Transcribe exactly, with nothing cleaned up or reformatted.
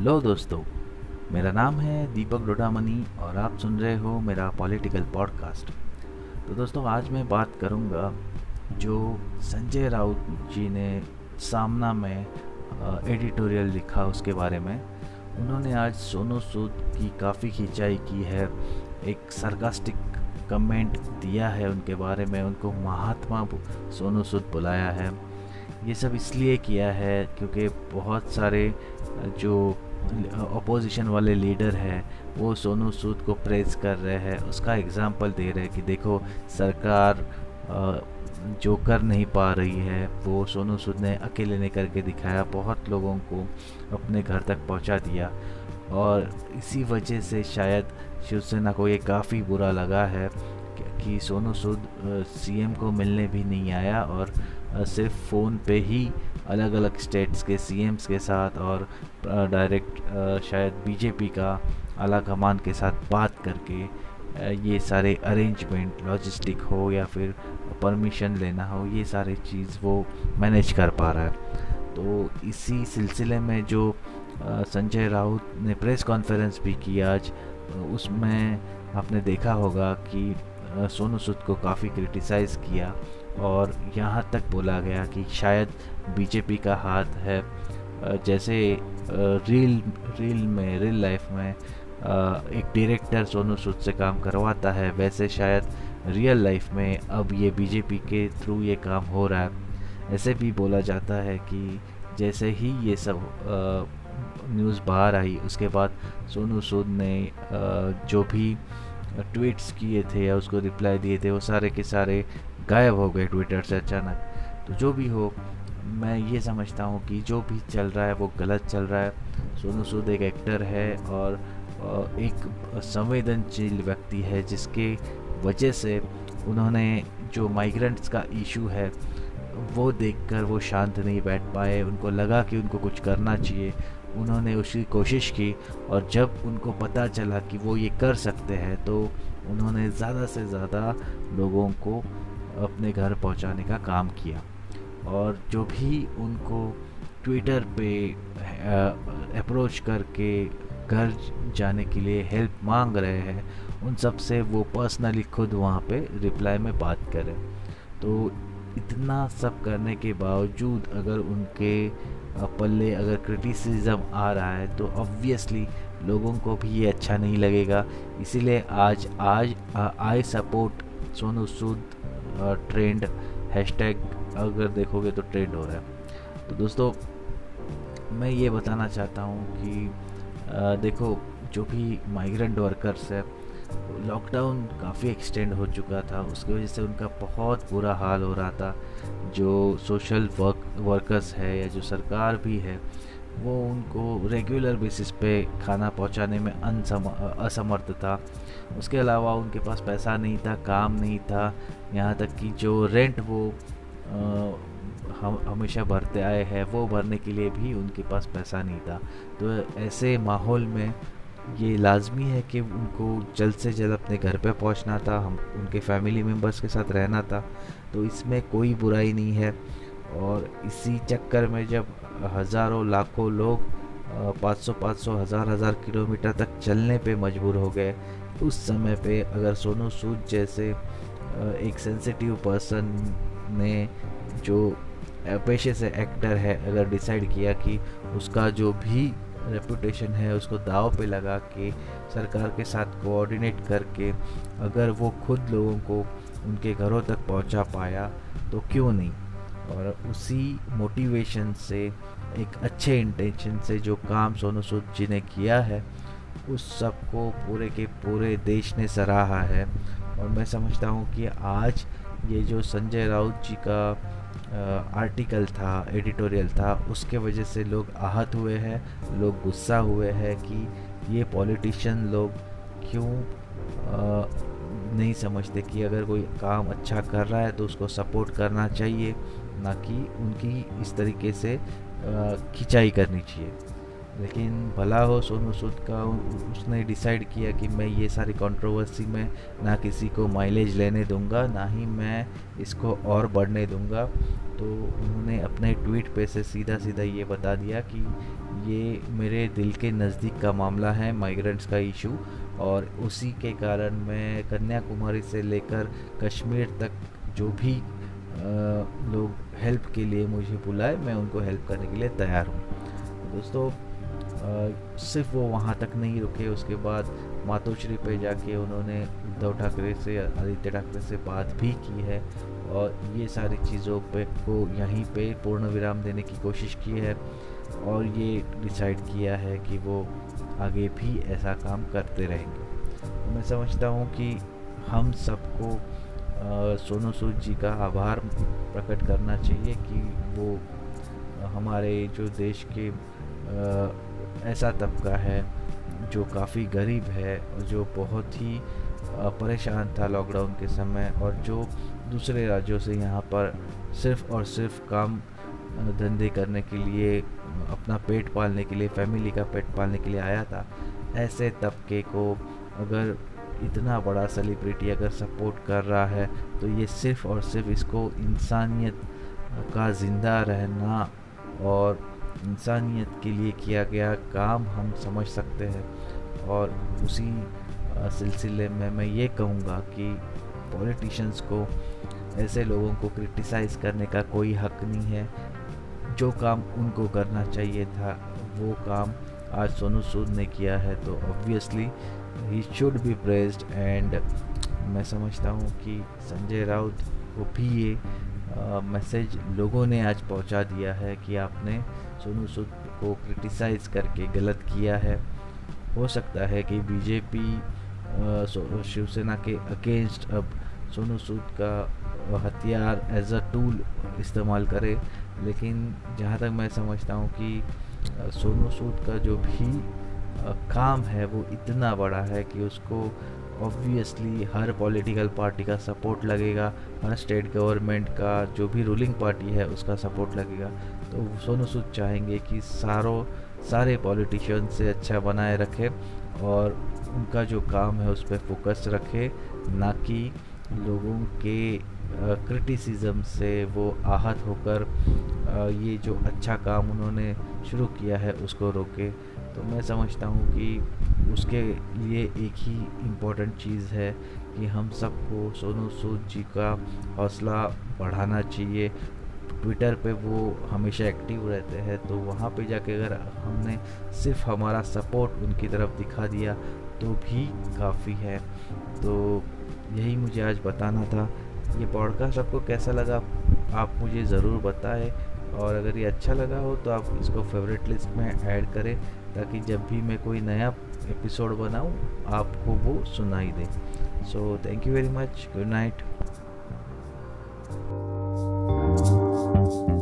Hello दोस्तों, मेरा नाम है दीपक डोडामनी और आप सुन रहे हो मेरा पॉलिटिकल पॉडकास्ट। तो दोस्तों, आज मैं बात करूंगा जो संजय राउत जी ने सामना में एडिटोरियल लिखा उसके बारे में। उन्होंने आज सोनू सूद की काफ़ी खिंचाई की है, एक सार्कास्टिक कमेंट दिया है उनके बारे में, उनको महात्मा सोनू सूद बुलाया है। ये सब इसलिए किया है क्योंकि बहुत सारे जो अपोजिशन वाले लीडर हैं वो सोनू सूद को प्रेस कर रहे हैं, उसका एग्जाम्पल दे रहे हैं कि देखो सरकार जो कर नहीं पा रही है वो सोनू सूद ने अकेले ने करके दिखाया, बहुत लोगों को अपने घर तक पहुंचा दिया। और इसी वजह से शायद शिवसेना को ये काफ़ी बुरा लगा है कि सोनू सूद सीएम को मिलने भी नहीं आया और सिर्फ फ़ोन पे ही अलग अलग स्टेट्स के सीएम्स के साथ और डायरेक्ट शायद बीजेपी का आला कमान के साथ बात करके ये सारे अरेंजमेंट, लॉजिस्टिक हो या फिर परमिशन लेना हो, ये सारे चीज़ वो मैनेज कर पा रहा है। तो इसी सिलसिले में जो संजय राउत ने प्रेस कॉन्फ्रेंस भी की आज, उसमें आपने देखा होगा कि सोनू सूद को काफ़ी क्रिटिसाइज़ किया और यहाँ तक बोला गया कि शायद बीजेपी का हाथ है। जैसे रील रील में रील लाइफ में एक डायरेक्टर सोनू सूद से काम करवाता है, वैसे शायद रियल लाइफ में अब ये बीजेपी के थ्रू ये काम हो रहा है। ऐसे भी बोला जाता है कि जैसे ही ये सब न्यूज़ बाहर आई उसके बाद सोनू सूद ने जो भी ट्वीट्स किए थे या उसको रिप्लाई दिए थे वो सारे के सारे गायब हो गए ट्विटर से अचानक। तो जो भी हो, मैं ये समझता हूँ कि जो भी चल रहा है वो गलत चल रहा है। सोनू सूद एक एक्टर है और एक संवेदनशील व्यक्ति है, जिसके वजह से उन्होंने जो माइग्रेंट्स का इशू है वो देखकर वो शांत नहीं बैठ पाए, उनको लगा कि उनको कुछ करना चाहिए, उन्होंने उसकी कोशिश की और जब उनको पता चला कि वो ये कर सकते हैं तो उन्होंने ज़्यादा से ज़्यादा लोगों को अपने घर पहुंचाने का काम किया। और जो भी उनको ट्विटर पे अप्रोच करके घर जाने के लिए हेल्प मांग रहे हैं, उन सब से वो पर्सनली खुद वहाँ पे रिप्लाई में बात करें। तो इतना सब करने के बावजूद अगर उनके पल्ले अगर क्रिटिसिज्म आ रहा है तो ऑब्वियसली लोगों को भी ये अच्छा नहीं लगेगा। इसीलिए आज आज I support Sonu Sood trend hashtag अगर देखोगे तो ट्रेंड हो रहा है। तो दोस्तों, मैं ये बताना चाहता हूँ कि आ, देखो जो भी माइग्रेंट वर्कर्स है, लॉकडाउन काफ़ी एक्सटेंड हो चुका था, उसकी वजह से उनका बहुत बुरा हाल हो रहा था। जो सोशल वर्क वर्कर्स है या जो सरकार भी है वो उनको रेगुलर बेसिस पे खाना पहुंचाने में असमर्थ था। उसके अलावा उनके पास पैसा नहीं था, काम नहीं था, यहाँ तक कि जो रेंट वो आ, हम हमेशा भरते आए हैं वो भरने के लिए भी उनके पास पैसा नहीं था। तो ऐसे माहौल में ये लाजमी है कि उनको जल्द से जल्द अपने घर पे पहुंचना था, हम उनके फैमिली मेम्बर्स के साथ रहना था। तो इसमें कोई बुराई नहीं है। और इसी चक्कर में जब हज़ारों लाखों लोग पाँच सौ पाँच सौ हज़ार हज़ार किलोमीटर तक चलने पे मजबूर हो गए, उस समय पे अगर सोनू सूद जैसे एक सेंसिटिव पर्सन ने जो पेशे से एक्टर है अगर डिसाइड किया कि उसका जो भी रेपुटेशन है उसको दाव पे लगा के सरकार के साथ कोऑर्डिनेट करके अगर वो खुद लोगों को उनके घरों तक पहुंचा पाया तो क्यों नहीं। और उसी मोटिवेशन से, एक अच्छे इंटेंशन से जो काम सोनू सूद जी ने किया है उस सब को पूरे के पूरे देश ने सराहा है। और मैं समझता हूँ कि आज ये जो संजय राउत जी का आर्टिकल था, एडिटोरियल था, उसके वजह से लोग आहत हुए हैं, लोग गुस्सा हुए हैं कि ये पॉलिटिशियन लोग क्यों आ, नहीं समझते कि अगर कोई काम अच्छा कर रहा है तो उसको सपोर्ट करना चाहिए, ना कि उनकी इस तरीके से खिंचाई करनी चाहिए। लेकिन भला हो सोनू सूद का, उसने डिसाइड किया कि मैं ये सारी कंट्रोवर्सी में ना किसी को माइलेज लेने दूंगा, ना ही मैं इसको और बढ़ने दूंगा। तो उन्होंने अपने ट्वीट पे से सीधा सीधा ये बता दिया कि ये मेरे दिल के नज़दीक का मामला है, माइग्रेंट्स का इशू, और उसी के कारण मैं कन्याकुमारी से लेकर कश्मीर तक जो भी आ, लोग हेल्प के लिए मुझे बुलाए, मैं उनको हेल्प करने के लिए तैयार हूँ। दोस्तों आ, सिर्फ वो वहाँ तक नहीं रुके, उसके बाद मातोश्री पे जाके उन्होंने उद्धव ठाकरे से, आदित्य ठाकरे से बात भी की है और ये सारी चीज़ों पे को यहीं पे पूर्ण विराम देने की कोशिश की है और ये डिसाइड किया है कि वो आगे भी ऐसा काम करते रहेंगे। मैं समझता हूँ कि हम सबको सोनू सूद जी का आभार प्रकट करना चाहिए कि वो हमारे जो देश के आ, ऐसा तबका है जो काफ़ी गरीब है और जो बहुत ही परेशान था लॉकडाउन के समय, और जो दूसरे राज्यों से यहाँ पर सिर्फ और सिर्फ काम धंधे करने के लिए, अपना पेट पालने के लिए, फैमिली का पेट पालने के लिए आया था, ऐसे तबके को अगर इतना बड़ा सेलिब्रिटी अगर सपोर्ट कर रहा है तो ये सिर्फ और सिर्फ इसको इंसानियत का ज़िंदा रहना और इंसानियत के लिए किया गया काम हम समझ सकते हैं। और उसी सिलसिले में मैं ये कहूँगा कि पॉलिटिशियंस को, ऐसे लोगों को क्रिटिसाइज़ करने का कोई हक नहीं है। जो काम उनको करना चाहिए था वो काम आज सोनू सूद ने किया है, तो obviously he should be praised. And मैं समझता हूँ कि संजय राउत को भी ये मैसेज लोगों ने आज पहुँचा दिया है कि आपने सोनू सूद को क्रिटिसाइज़ करके गलत किया है। हो सकता है कि बीजेपी शिवसेना के अगेंस्ट अब सोनू सूद का हथियार एज अ टूल इस्तेमाल करे, लेकिन जहाँ तक मैं समझता हूँ कि सोनू सूद का जो भी काम है वो इतना बड़ा है कि उसको ऑब्वियसली हर पॉलिटिकल पार्टी का सपोर्ट लगेगा, हर स्टेट गवर्नमेंट का जो भी रूलिंग पार्टी है उसका सपोर्ट लगेगा। तो सोनू सूद चाहेंगे कि सारों सारे पॉलिटिशियन से अच्छा बनाए रखे और उनका जो काम है उस पर फोकस रखे, ना कि लोगों के क्रिटिसिज्म से वो आहत होकर आ, ये जो अच्छा काम उन्होंने शुरू किया है उसको रोके। तो मैं समझता हूँ कि उसके लिए एक ही इम्पॉर्टेंट चीज़ है कि हम सबको सोनू सूद जी का हौसला बढ़ाना चाहिए। ट्विटर पे वो हमेशा एक्टिव रहते हैं, तो वहाँ पे जाके अगर हमने सिर्फ हमारा सपोर्ट उनकी तरफ दिखा दिया तो भी काफ़ी है। तो यही मुझे आज बताना था। ये पॉडकास्ट आपको कैसा लगा आप मुझे ज़रूर बताएं, और अगर ये अच्छा लगा हो तो आप इसको फेवरेट लिस्ट में ऐड करें ताकि जब भी मैं कोई नया एपिसोड बनाऊं आपको वो सुनाई दे। So thank you very much, good night.